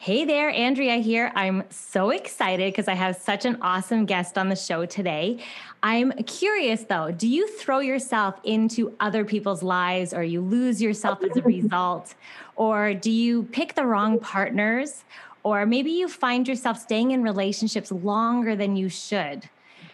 Hey there, Andrea here. I'm so excited because I have such an awesome guest on the show today. I'm curious though, do you throw yourself into other people's lives or you lose yourself as a result? Or do you pick the wrong partners? Or maybe you find yourself staying in relationships longer than you should.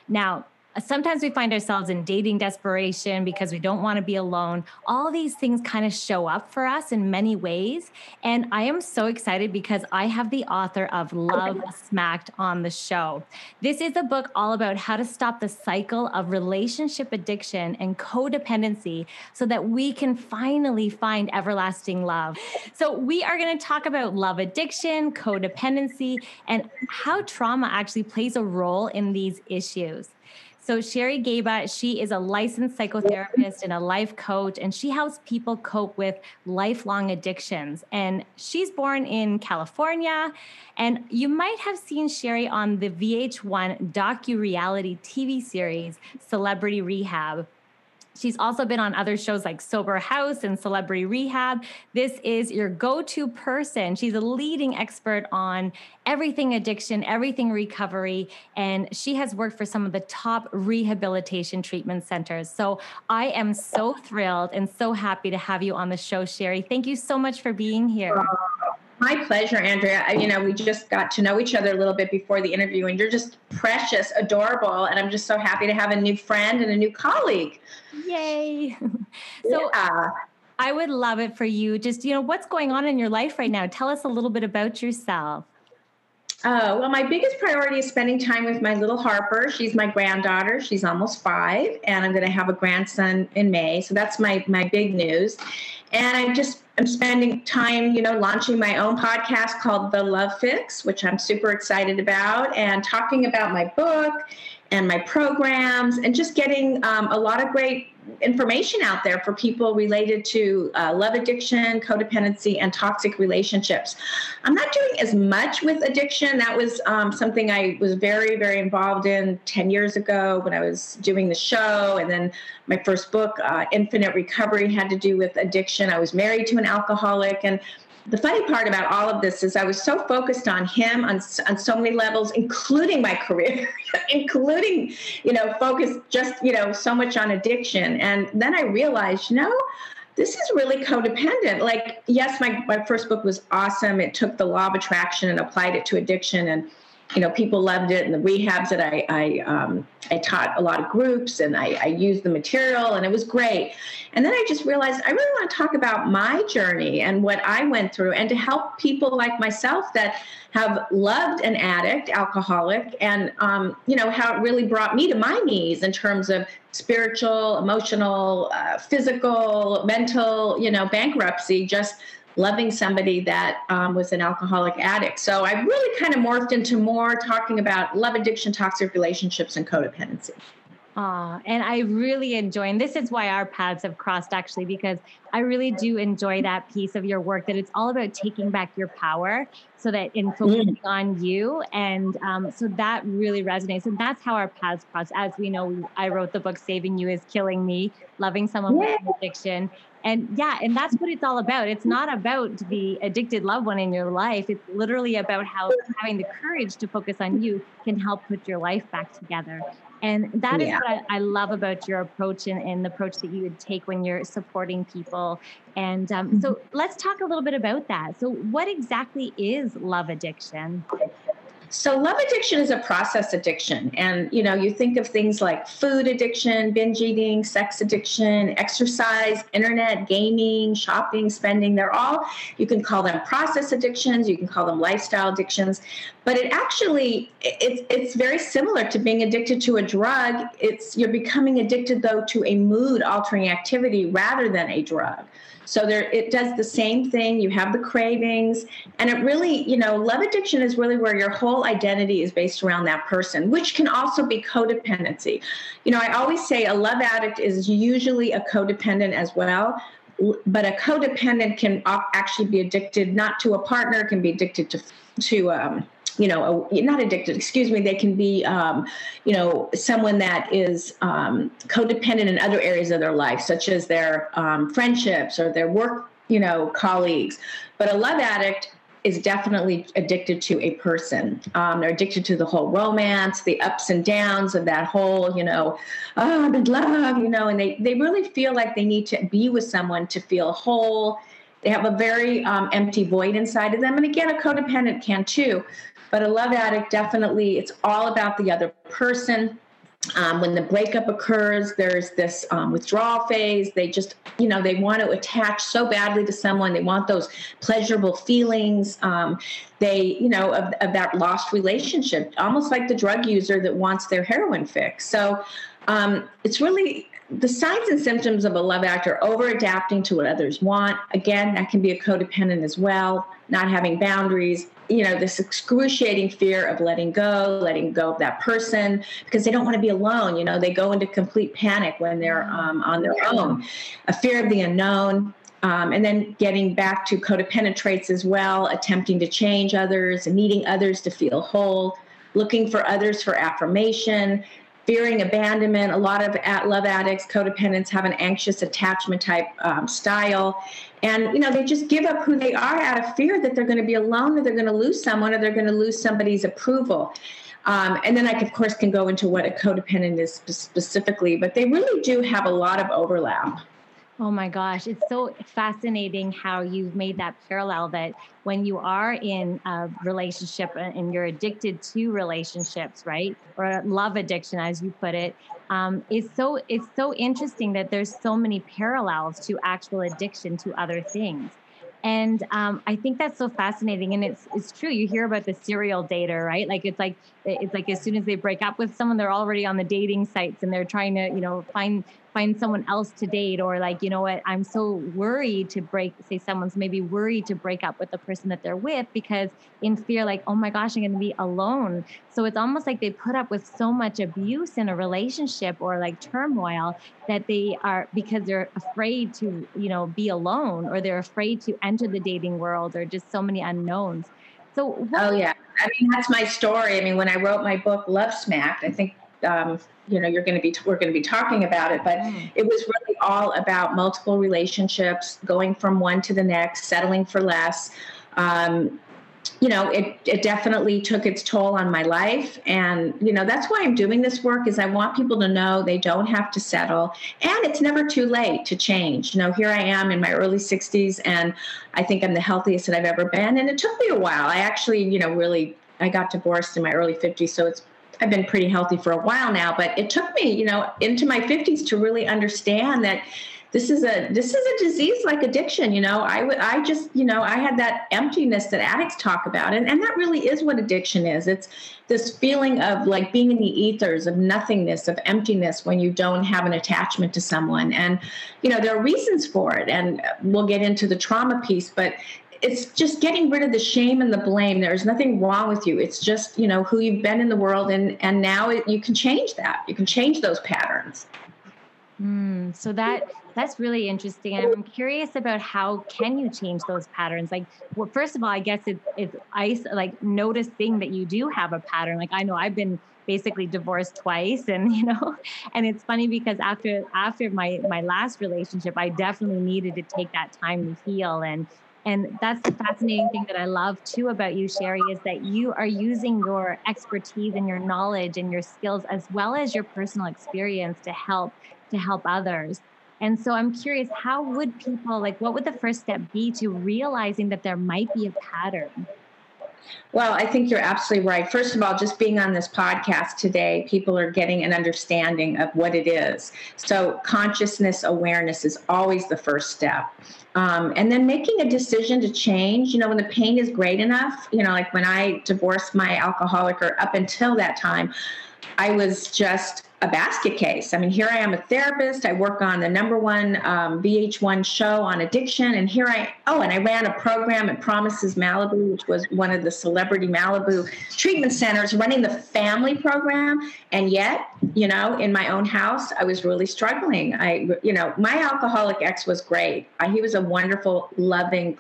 Now, sometimes we find ourselves in dating desperation because we don't want to be alone. All these things kind of show up for us in many ways. And I am so excited because I have the author of Love Smacked on the show. This is a book all about how to stop the cycle of relationship addiction and codependency so that we can finally find everlasting love. So we are going to talk about love addiction, codependency, and how trauma actually plays a role in these issues. So Sherry Gaba, she is a licensed psychotherapist and a life coach, and she helps people cope with lifelong addictions. And she's born in California, and you might have seen Sherry on the VH1 docu-reality TV series, Celebrity Rehab. She's also been on other shows like Sober House and Celebrity Rehab. This is your go-to person. She's a leading expert on everything addiction, everything recovery, and she has worked for some of the top rehabilitation treatment centers. So I am so thrilled and so happy to have you on the show, Sherry. Thank you so much for being here. My pleasure, Andrea. We just got to know each other a little bit before the interview, and you're just precious, adorable, and I'm just so happy to have a new friend and a new colleague. Yay. So yeah. I would love it for you. Just, what's going on in your life right now? Tell us a little bit about yourself. Oh, well, my biggest priority is spending time with my little Harper. She's my granddaughter. She's almost 5, and I'm going to have a grandson in May. So that's my big news. And I'm spending time, launching my own podcast called The Love Fix, which I'm super excited about, and talking about my book and my programs and just getting a lot of great information out there for people related to love addiction, codependency, and toxic relationships. I'm not doing as much with addiction. That was something I was very, very involved in 10 years ago when I was doing the show. And then my first book, Infinite Recovery, had to do with addiction. I was married to an alcoholic. And the funny part about all of this is I was so focused on him on so many levels, including my career, including, focused just, so much on addiction. And then I realized, this is really codependent. Like, yes, my first book was awesome. It took the law of attraction and applied it to addiction. And, people loved it. And the rehabs that I taught a lot of groups, and I used the material, and it was great. And then I just realized I really want to talk about my journey and what I went through, and to help people like myself that have loved an addict, alcoholic, and, how it really brought me to my knees in terms of spiritual, emotional, physical, mental, bankruptcy, just loving somebody that was an alcoholic addict. So I really kind of morphed into more talking about love addiction, toxic relationships, and codependency. And I really enjoy, and this is why our paths have crossed actually, because I really do enjoy that piece of your work, that it's all about taking back your power so that in focusing on you. And so that really resonates. And that's how our paths cross. As we know, I wrote the book, Saving You Is Killing Me, Loving Someone with an Addiction. And yeah, and that's what it's all about. It's not about the addicted loved one in your life. It's literally about how having the courage to focus on you can help put your life back together. And that is what I love about your approach and the approach that you would take when you're supporting people. And so let's talk a little bit about that. So what exactly is love addiction? So love addiction is a process addiction. And, you know, you think of things like food addiction, binge eating, sex addiction, exercise, internet, gaming, shopping, spending. They're all, you can call them process addictions. You can call them lifestyle addictions. But it actually, it's very similar to being addicted to a drug. You're becoming addicted, though, to a mood-altering activity rather than a drug. So there, it does the same thing. You have the cravings, and it really, you know, love addiction is really where your whole identity is based around that person, which can also be codependency. You know, I always say a love addict is usually a codependent as well, but a codependent can actually be addicted not to a partner, can be addicted they can be, someone that is codependent in other areas of their life, such as their friendships or their work, colleagues. But a love addict is definitely addicted to a person. They're addicted to the whole romance, the ups and downs of that whole, oh, I'm in love, and they really feel like they need to be with someone to feel whole. They have a very empty void inside of them. And again, a codependent can too. But a love addict, definitely, it's all about the other person. When the breakup occurs, there's this withdrawal phase. They just, they want to attach so badly to someone. They want those pleasurable feelings. Of that lost relationship, almost like the drug user that wants their heroin fix. So it's really... The signs and symptoms of a love addict are over-adapting to what others want. Again, that can be a codependent as well, not having boundaries, this excruciating fear of letting go of that person because they don't want to be alone. They go into complete panic when they're on their own, a fear of the unknown. And then getting back to codependent traits as well, attempting to change others, needing others to feel whole, looking for others for affirmation, fearing abandonment. A lot of love addicts, codependents have an anxious attachment type style. And, they just give up who they are out of fear that they're going to be alone, or they're going to lose someone, or they're going to lose somebody's approval. And then I, of course, can go into what a codependent is specifically, but they really do have a lot of overlap. Oh my gosh, it's so fascinating how you've made that parallel that when you are in a relationship and you're addicted to relationships, right? Or love addiction, as you put it, it's so interesting that there's so many parallels to actual addiction to other things. And I think that's so fascinating. And it's true. You hear about the serial dater, right? Like it's like as soon as they break up with someone, they're already on the dating sites and they're trying to, find someone else to date. Or like, you know what, I'm so worried to someone's maybe worried to break up with the person that they're with because in fear, like, oh my gosh, I'm going to be alone. So it's almost like they put up with so much abuse in a relationship or like turmoil that they are, because they're afraid to, be alone, or they're afraid to enter the dating world, or just so many unknowns. So that's my story. When I wrote my book, Love Smacked, I think, we're going to be talking about it, but it was really all about multiple relationships, going from one to the next, settling for less. It definitely took its toll on my life. And, that's why I'm doing this work, is I want people to know they don't have to settle, and it's never too late to change. Here I am in my early 60s, and I think I'm the healthiest that I've ever been. And it took me a while. I actually, I got divorced in my early 50s. So I've been pretty healthy for a while now, but it took me, into my 50s to really understand that this is a disease like addiction. I had that emptiness that addicts talk about. And that really is what addiction is. It's this feeling of like being in the ethers, of nothingness, of emptiness when you don't have an attachment to someone. And, there are reasons for it. And we'll get into the trauma piece, but it's just getting rid of the shame and the blame. There's nothing wrong with you. It's just, who you've been in the world. And now you can change that. You can change those patterns. So that's really interesting. And I'm curious about how can you change those patterns? Like, well, first of all, I guess it's noticing that you do have a pattern. Like, I know I've been basically divorced twice, and and it's funny because after my last relationship, I definitely needed to take that time to heal. And that's the fascinating thing that I love too about you, Sherry, is that you are using your expertise and your knowledge and your skills, as well as your personal experience, to help others. And so I'm curious, how would people, what would the first step be to realizing that there might be a pattern? Well, I think you're absolutely right. First of all, just being on this podcast today, people are getting an understanding of what it is. So consciousness awareness is always the first step. And then making a decision to change, you know, when the pain is great enough, you know, like when I divorced my alcoholic, or up until that time, I was just a basket case. I mean, here I am a therapist. I work on the #1 VH1 show on addiction. And here I ran a program at Promises Malibu, which was one of the Celebrity Malibu treatment centers, running the family program. And yet, you know, in my own house, I was really struggling. My alcoholic ex was great. He was a wonderful, loving,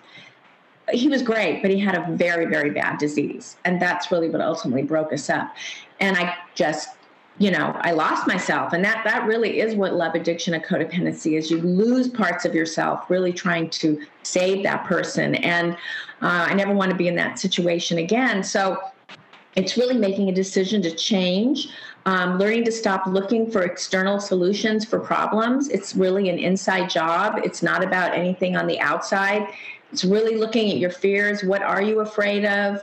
he was great, but he had a very, very bad disease. And that's really what ultimately broke us up. And I just, you know, I lost myself. And that really is what love addiction and codependency is. You lose parts of yourself really trying to save that person. And I never want to be in that situation again. So it's really making a decision to change, learning to stop looking for external solutions for problems. It's really an inside job. It's not about anything on the outside. It's really looking at your fears. What are you afraid of?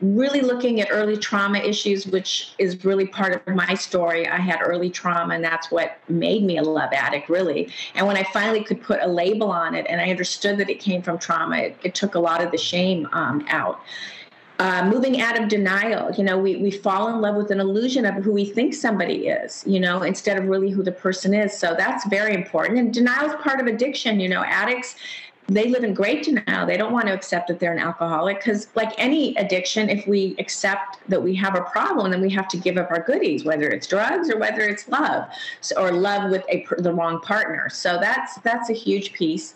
Really looking at early trauma issues, which is really part of my story. I had early trauma, and that's what made me a love addict, really. And when I finally could put a label on it and I understood that it came from trauma, it took a lot of the shame out. Moving out of denial, you know, we fall in love with an illusion of who we think somebody is, you know, instead of really who the person is. So that's very important. And denial is part of addiction. You know, addicts, they live in great denial. They don't want to accept that they're an alcoholic because, like any addiction, if we accept that we have a problem, then we have to give up our goodies, whether it's drugs or whether it's love, or love with the wrong partner. So that's a huge piece.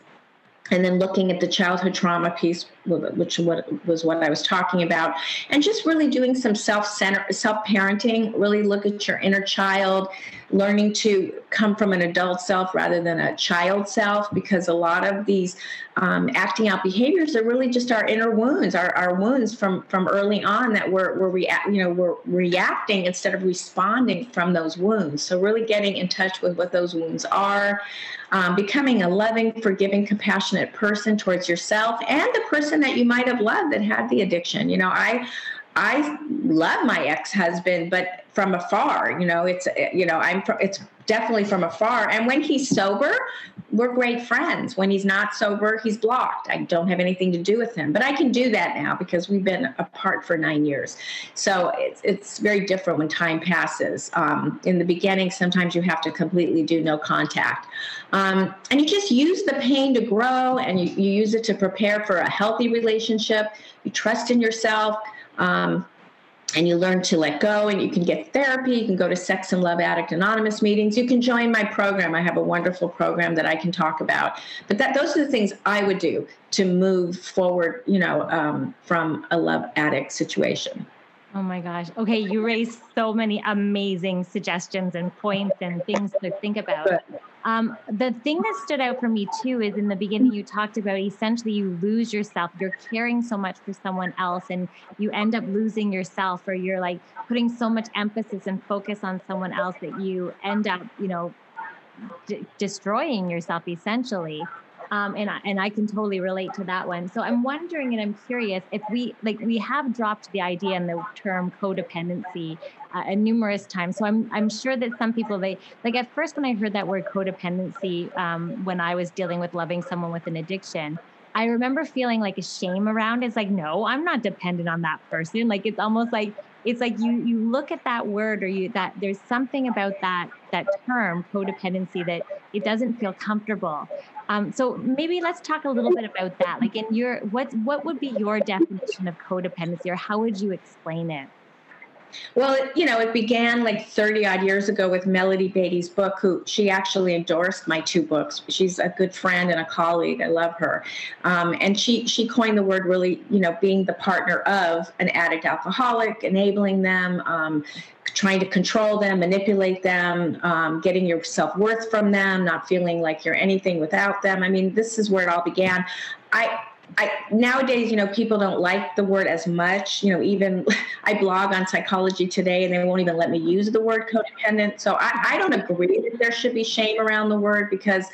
And then looking at the childhood trauma piece, which was what I was talking about, and just really doing some self-parenting, really look at your inner child, learning to come from an adult self rather than a child self, because a lot of these acting out behaviors are really just our inner wounds, our wounds from early on that we're reacting instead of responding from those wounds. So really getting in touch with what those wounds are, becoming a loving, forgiving, compassionate person towards yourself and the person that you might have loved that had the addiction. You know, I love my ex-husband, but from afar, you know, it's definitely from afar. And when he's sober, we're great friends. When he's not sober, he's blocked. I don't have anything to do with him, but I can do that now because we've been apart for 9 years. So it's very different when time passes. In the beginning, sometimes you have to completely do no contact. And you just use the pain to grow, and you use it to prepare for a healthy relationship. You trust in yourself. And you learn to let go, and you can get therapy. You can go to Sex and Love Addict Anonymous meetings. You can join my program. I have a wonderful program that I can talk about. But those are the things I would do to move forward, you know, from a love addict situation. Oh my gosh. Okay. You raised so many amazing suggestions and points and things to think about. The thing that stood out for me too is in the beginning, you talked about essentially you lose yourself. You're caring so much for someone else and you end up losing yourself, or you're like putting so much emphasis and focus on someone else that you end up, you know, destroying yourself essentially. And I can totally relate to that one. So I'm wondering, and I'm curious if we have dropped the idea and the term codependency numerous times. So I'm sure that some people, they like at first when I heard that word codependency, when I was dealing with loving someone with an addiction, I remember feeling like a shame around it. It's like, no, I'm not dependent on that person. Like, it's almost like, it's like you look at that word, or there's something about that term codependency that it doesn't feel comfortable. So maybe let's talk a little bit about that. Like, in your, what would be your definition of codependency, or how would you explain it? Well, you know, it began like 30 odd years ago with Melody Beatty's book, who she actually endorsed my two books. She's a good friend and a colleague. I love her. And she coined the word, really, you know, being the partner of an addict alcoholic, enabling them, trying to control them, manipulate them, getting your self-worth from them, not feeling like you're anything without them. I mean, this is where it all began. I Nowadays, you know, people don't like the word as much. You know, even I blog on Psychology Today, and they won't even let me use the word codependent. So I don't agree that there should be shame around the word, because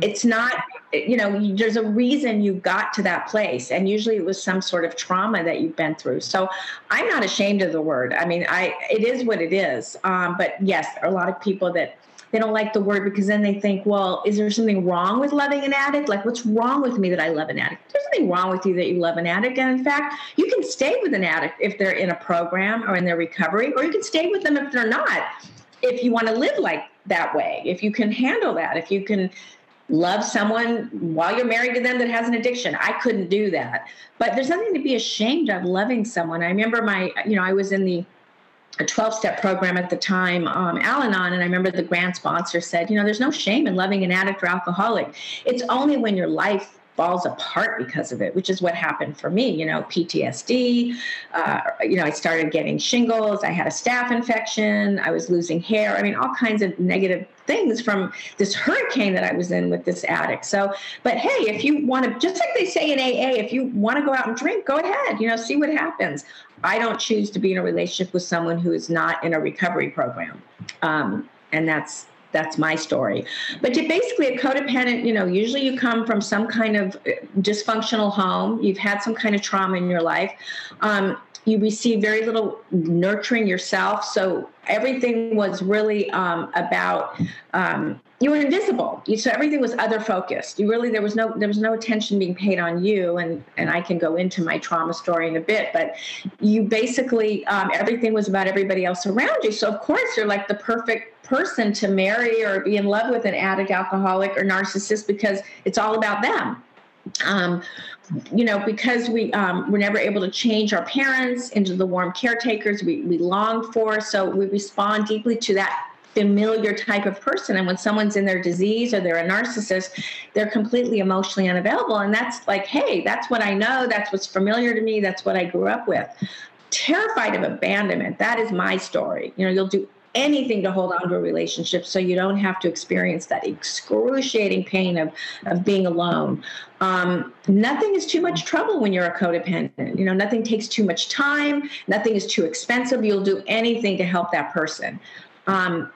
it's not, you know, there's a reason you got to that place. And usually it was some sort of trauma that you've been through. So I'm not ashamed of the word. I mean, it is what it is. But yes, there are a lot of people that they don't like the word, because then they think, well, is there something wrong with loving an addict? Like, what's wrong with me that I love an addict? There's nothing wrong with you that you love an addict. And in fact, you can stay with an addict if they're in a program or in their recovery, or you can stay with them if they're not, if you want to live like that way, if you can handle that, if you can love someone while you're married to them that has an addiction. I couldn't do that. But there's nothing to be ashamed of loving someone. I remember I was in a 12-step program at the time, Al-Anon, and I remember the grant sponsor said, you know, there's no shame in loving an addict or alcoholic. It's only when your life falls apart because of it, which is what happened for me. You know, PTSD, I started getting shingles. I had a staph infection. I was losing hair. I mean, all kinds of negative things from this hurricane that I was in with this addict. So, but hey, if you want to, just like they say in AA, if you want to go out and drink, go ahead, you know, see what happens. I don't choose to be in a relationship with someone who is not in a recovery program. And that's my story. But basically a codependent, you know, usually you come from some kind of dysfunctional home. You've had some kind of trauma in your life. You receive very little nurturing yourself. So everything was really about you were invisible. So everything was other focused. You really, there was no attention being paid on you. And I can go into my trauma story in a bit, but you basically, everything was about everybody else around you. So of course you're like the perfect person to marry or be in love with an addict, alcoholic, or narcissist, because it's all about them. Because we're never able to change our parents into the warm caretakers we long for. So we respond deeply to that familiar type of person. And when someone's in their disease or they're a narcissist, they're completely emotionally unavailable. And that's like, hey, that's what I know. That's what's familiar to me. That's what I grew up with. Terrified of abandonment. That is my story. You know, you'll do anything to hold on to a relationship so you don't have to experience that excruciating pain of being alone. Nothing is too much trouble when you're a codependent. You know, nothing takes too much time. Nothing is too expensive. You'll do anything to help that person.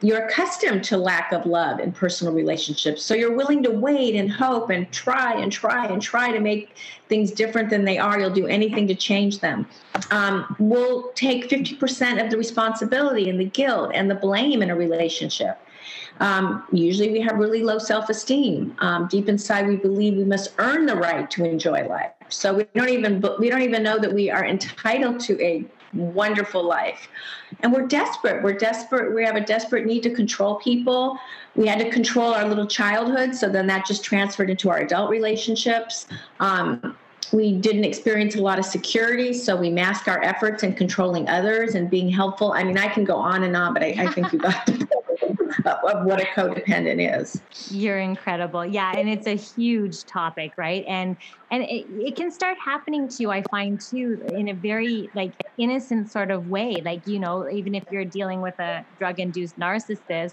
You're accustomed to lack of love in personal relationships. So you're willing to wait and hope and try to make things different than they are. You'll do anything to change them. We'll take 50% of the responsibility and the guilt and the blame in a relationship. Usually we have really low self-esteem. Deep inside, we believe we must earn the right to enjoy life. So we don't even know that we are entitled to a wonderful life. And we're desperate. We have a desperate need to control people. We had to control our little childhood. So then that just transferred into our adult relationships. We didn't experience a lot of security. So we mask our efforts in controlling others and being helpful. I mean, I can go on and on, but I think you got the point of what a codependent is. You're incredible. Yeah. And it's a huge topic, right? And it can start happening to you, I find too, in a very like innocent sort of way. Like, you know, even if you're dealing with a drug-induced narcissist,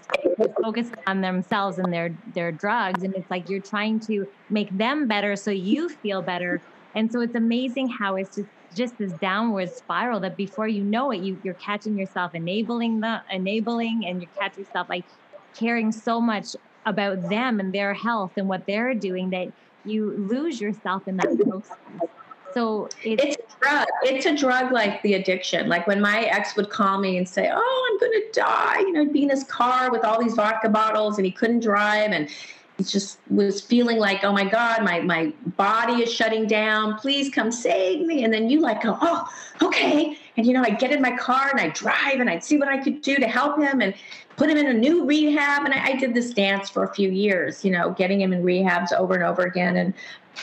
focus on themselves and their drugs. And it's like, you're trying to make them better so you feel better. And so it's amazing how it's just this downward spiral that before you know it, you're catching yourself enabling, and you catch yourself like caring so much about them and their health and what they're doing that you lose yourself in that process. So it's a drug. It's a drug like the addiction. Like when my ex would call me and say, oh, I'm going to die. You know, I'd be in his car with all these vodka bottles and he couldn't drive. And he just was feeling like, oh my God, my body is shutting down. Please come save me. And then you like, go, oh, okay. And, you know, I'd get in my car and I'd drive and I'd see what I could do to help him and put him in a new rehab. And I did this dance for a few years, you know, getting him in rehabs over and over again. And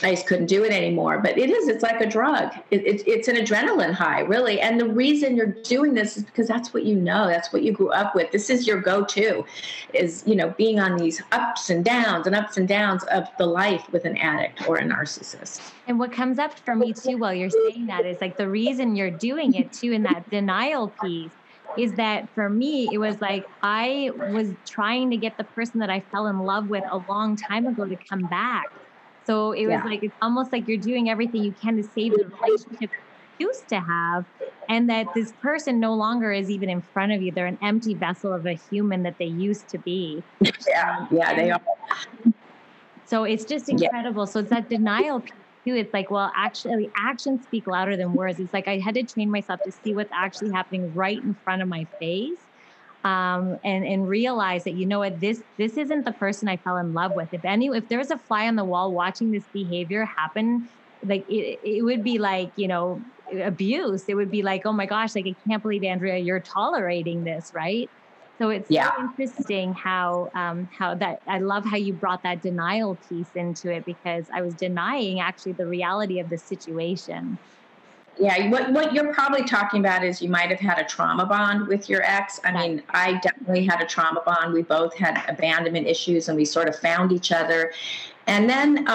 I just couldn't do it anymore. But it's like a drug. It's an adrenaline high, really. And the reason you're doing this is because that's what you know. That's what you grew up with. This is your go-to is, you know, being on these ups and downs of the life with an addict or a narcissist. And what comes up for me, too, while you're saying that is like the reason you're doing it, too, in that denial piece. Is that for me, it was like I was trying to get the person that I fell in love with a long time ago to come back. So it was like, it's almost like you're doing everything you can to save the relationship you used to have, and that this person no longer is even in front of you. They're an empty vessel of a human that they used to be. They are. So it's just incredible. So it's that denial piece too. It's like, well, actually actions speak louder than words. It's like I had to train myself to see what's actually happening right in front of my face. And realize that, you know what, this isn't the person I fell in love with. If there was a fly on the wall watching this behavior happen, like it would be like, you know, abuse. It would be like, oh my gosh, like I can't believe, Andrea, you're tolerating this, right? So it's so interesting how that, I love how you brought that denial piece into it, because I was denying actually the reality of the situation. Yeah, what you're probably talking about is you might have had a trauma bond with your ex. I mean, I definitely had a trauma bond. We both had abandonment issues, and we sort of found each other. And then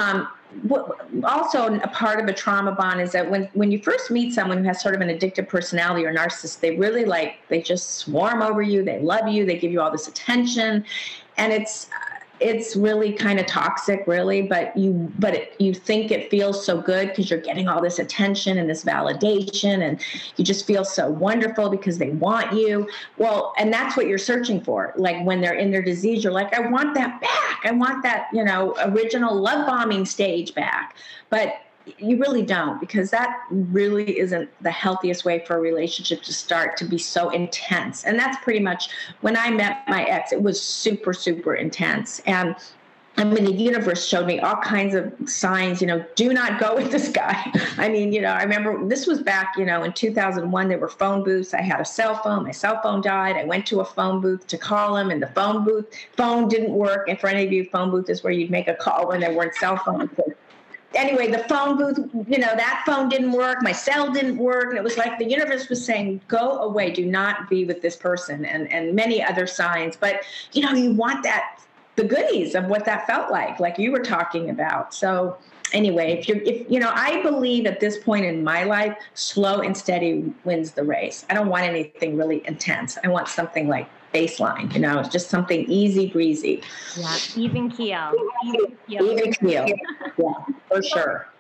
also a part of a trauma bond is that when you first meet someone who has sort of an addictive personality or narcissist, they really they just swarm over you. They love you. They give you all this attention. And it's really kind of toxic, really, but you think it feels so good because you're getting all this attention and this validation, and you just feel so wonderful because they want you. Well, and that's what you're searching for. Like when they're in their disease, you're like, I want that back. I want that, you know, original love bombing stage back. But you really don't, because that really isn't the healthiest way for a relationship to start, to be so intense. And that's pretty much when I met my ex, it was super, super intense. And I mean, the universe showed me all kinds of signs, you know, do not go with this guy. I mean, you know, I remember this was back, you know, in 2001, there were phone booths. I had a cell phone. My cell phone died. I went to a phone booth to call him, and the phone didn't work. And for any of you, phone booth is where you'd make a call when there weren't cell phones. Anyway, the phone booth, you know, that phone didn't work. My cell didn't work. And it was like the universe was saying, go away. Do not be with this person, and many other signs. But, you know, you want the goodies of what that felt like you were talking about. So anyway, I believe at this point in my life, slow and steady wins the race. I don't want anything really intense. I want something like baseline, you know, just something easy breezy. Yeah, even keel. Even keel. Yeah, for sure.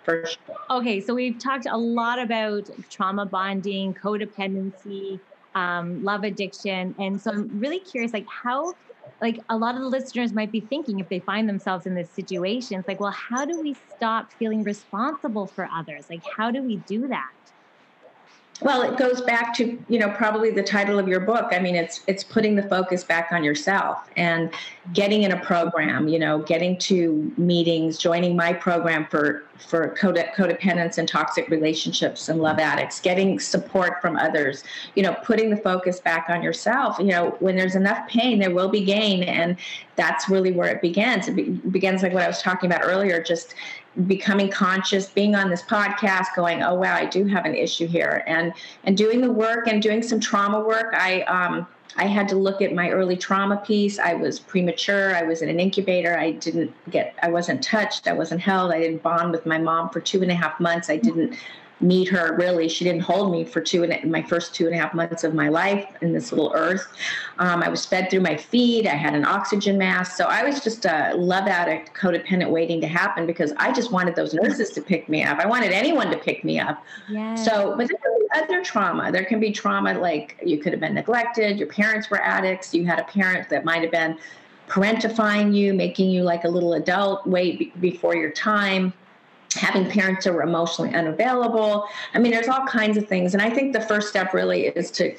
Okay, so we've talked a lot about trauma bonding, codependency, love addiction, and so I'm really curious, like how, like a lot of the listeners might be thinking if they find themselves in this situation, it's like, well, how do we stop feeling responsible for others? Like, how do we do that? Well, it goes back to, you know, probably the title of your book. I mean, it's putting the focus back on yourself and getting in a program, you know, getting to meetings, joining my program for codependence and toxic relationships and love addicts, getting support from others, you know, putting the focus back on yourself. You know, when there's enough pain, there will be gain. And that's really where it begins. It begins like what I was talking about earlier, just becoming conscious, being on this podcast, going, oh, wow, I do have an issue here. And doing the work and doing some trauma work. I had to look at my early trauma piece. I was premature. I was in an incubator. I wasn't touched. I wasn't held. I didn't bond with my mom for 2.5 months. I didn't meet her really. She didn't hold me for my first 2.5 months of my life in this little earth. I was fed through my feed. I had an oxygen mask. So I was just a love addict, codependent waiting to happen, because I just wanted those nurses to pick me up. I wanted anyone to pick me up. Yes. So, but there can be other trauma. There can be trauma like you could have been neglected. Your parents were addicts. You had a parent that might have been parentifying you, making you like a little adult, way before your time. Having parents who are emotionally unavailable. I mean, there's all kinds of things. And I think the first step really is to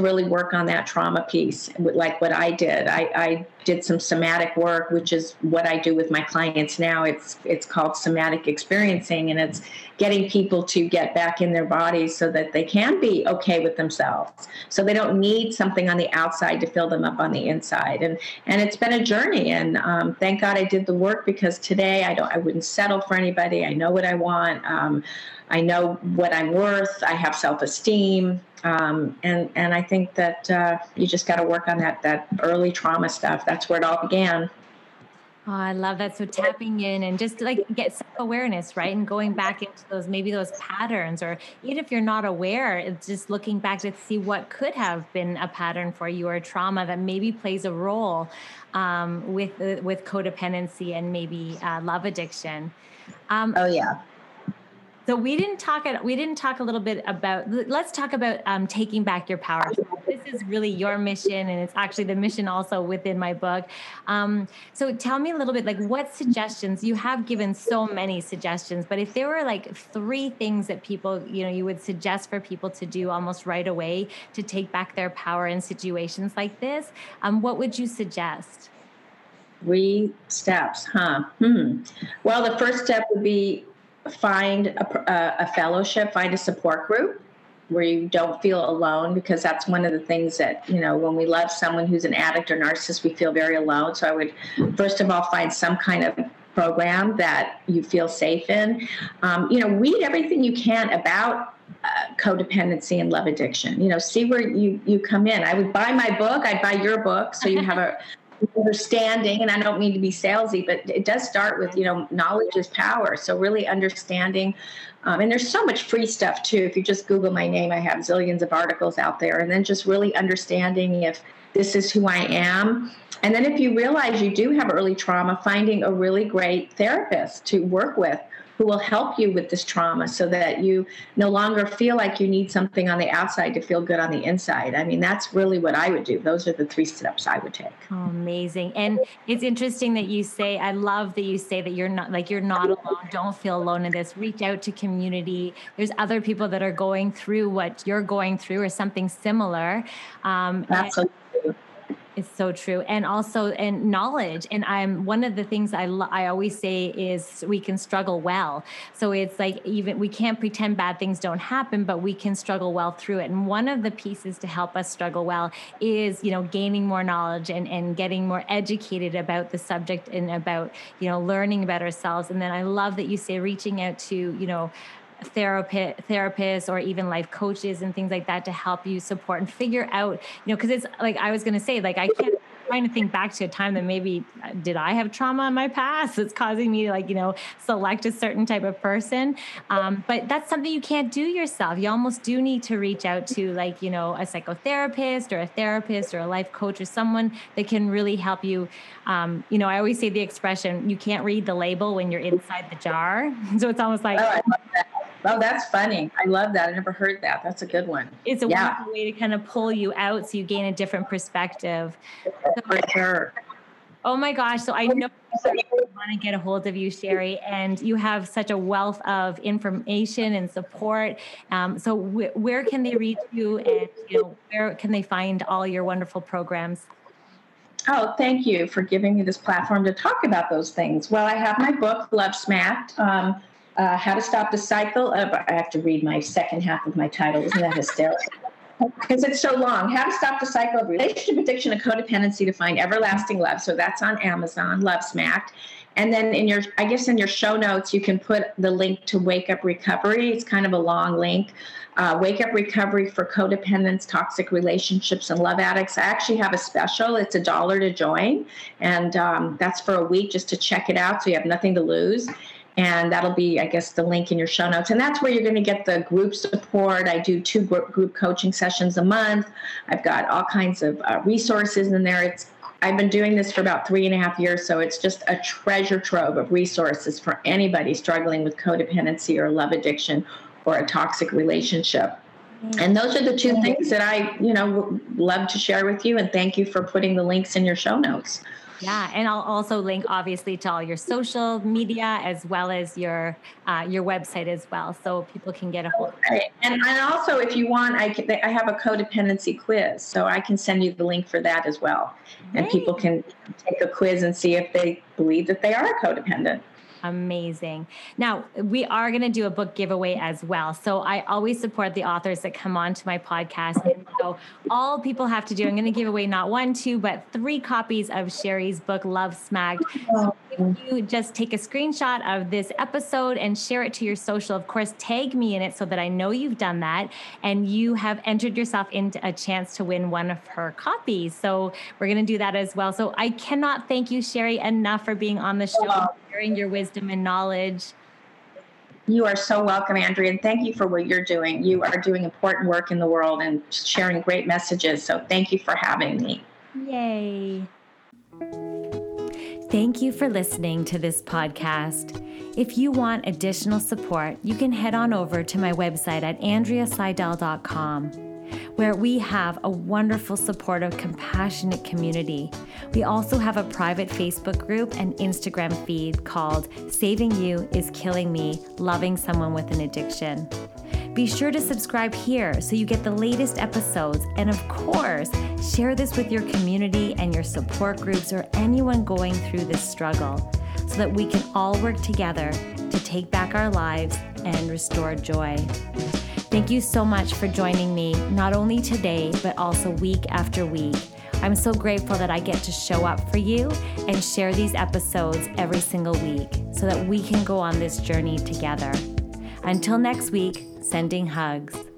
really work on that trauma piece, like what I did. I did some somatic work, which is what I do with my clients now. It's called somatic experiencing, and it's getting people to get back in their bodies so that they can be okay with themselves. So they don't need something on the outside to fill them up on the inside. And it's been a journey. And thank God I did the work, because today I wouldn't settle for anybody. I know what I want. I know what I'm worth. I have self-esteem. And I think that you just got to work on that early trauma stuff. That's where it all began. Oh, I love that. So tapping in and just like get self-awareness, right? And going back into those patterns, or even if you're not aware, it's just looking back to see what could have been a pattern for you, or a trauma that maybe plays a role with codependency and maybe love addiction. Oh yeah. So we didn't talk a little bit about, let's talk about taking back your power. This is really your mission, and it's actually the mission also within my book. So tell me a little bit, like, what suggestions, you have given so many suggestions, but if there were like 3 things that people, you know, you would suggest for people to do almost right away to take back their power in situations like this, what would you suggest? 3 steps, huh? Well, the first step would be, find a fellowship, find a support group where you don't feel alone, because that's one of the things that, you know, when we love someone who's an addict or narcissist, we feel very alone. So I would, first of all, find some kind of program that you feel safe in. You know, read everything you can about codependency and love addiction. You know, see where you come in. I would buy my book. I'd buy your book. So you have a understanding, and I don't mean to be salesy, but it does start with, you know, knowledge is power. So really understanding, and there's so much free stuff too. If you just Google my name, I have zillions of articles out there. And then just really understanding if this is who I am. And then if you realize you do have early trauma, finding a really great therapist to work with who will help you with this trauma so that you no longer feel like you need something on the outside to feel good on the inside. I mean, that's really what I would do. Those are the 3 steps I would take. Oh, amazing. And it's interesting that you say, I love that you say that you're not alone. Don't feel alone in this. Reach out to community. There's other people that are going through what you're going through or something similar. Absolutely. It's so true. And also, and knowledge. And I'm, one of the things I always say is we can struggle well. So it's like, even we can't pretend bad things don't happen, but we can struggle well through it. And one of the pieces to help us struggle well is, you know, gaining more knowledge and getting more educated about the subject and about, you know, learning about ourselves. And then I love that you say reaching out to, you know, therapists or even life coaches and things like that to help you support and figure out, you know, because it's like I was going to say, like, I can't, trying to think back to a time that maybe did I have trauma in my past that's causing me to, like, you know, select a certain type of person. But that's something you can't do yourself. You almost do need to reach out to, like, you know, a psychotherapist or a therapist or a life coach or someone that can really help you. You know, I always say the expression, you can't read the label when you're inside the jar. So it's almost like, oh, I love that. Oh, that's funny. I love that. I never heard that. That's a good one. It's a wonderful way to kind of pull you out so you gain a different perspective. For sure. Oh my gosh. So I know people want to get a hold of you, Sherry, and you have such a wealth of information and support. So where can they reach you, and, you know, where can they find all your wonderful programs? Oh, thank you for giving me this platform to talk about those things. Well, I have my book, Love Smacked, How to Stop the Cycle of, I have to read my second half of my title. Isn't that hysterical? Because it's so long. How to Stop the Cycle of Relationship Addiction and Codependency to Find Everlasting Love. So that's on Amazon, Love Smacked. And then in your, I guess in your show notes, you can put the link to Wake Up Recovery. It's kind of a long link. Wake Up Recovery for Codependents, Toxic Relationships, and Love Addicts. I actually have a special. It's $1 to join. And that's for a week, just to check it out, so you have nothing to lose. And that'll be, I guess, the link in your show notes. And that's where you're going to get the group support. I do 2 group coaching sessions a month. I've got all kinds of resources in there. I've been doing this for about 3.5 years, so it's just a treasure trove of resources for anybody struggling with codependency or love addiction or a toxic relationship. And those are the 2 things that I, you know, love to share with you. And thank you for putting the links in your show notes. Yeah. And I'll also link, obviously, to all your social media as well as your website as well, so people can get a hold of it. And also, if you want, I have a codependency quiz, so I can send you the link for that as well. Right. And people can take a quiz and see if they believe that they are codependent. Amazing. Now, we are going to do a book giveaway as well. So I always support the authors that come on to my podcast. And so all people have to do, I'm going to give away not 1, 2, but 3 copies of Sherry's book, Love Smacked. So if you just take a screenshot of this episode and share it to your social, of course, tag me in it so that I know you've done that. And you have entered yourself into a chance to win one of her copies. So we're going to do that as well. So I cannot thank you, Sherry, enough for being on the show, sharing your wisdom and knowledge. You are so welcome, Andrea, and thank you for what you're doing. You are doing important work in the world and sharing great messages. So thank you for having me. Yay. Thank you for listening to this podcast. If you want additional support, you can head on over to my website at andreaseydel.com, where we have a wonderful, supportive, compassionate community. We also have a private Facebook group and Instagram feed called Saving You Is Killing Me, Loving Someone with an Addiction. Be sure to subscribe here so you get the latest episodes. And of course, share this with your community and your support groups or anyone going through this struggle so that we can all work together to take back our lives and restore joy. Thank you so much for joining me, not only today, but also week after week. I'm so grateful that I get to show up for you and share these episodes every single week so that we can go on this journey together. Until next week, sending hugs.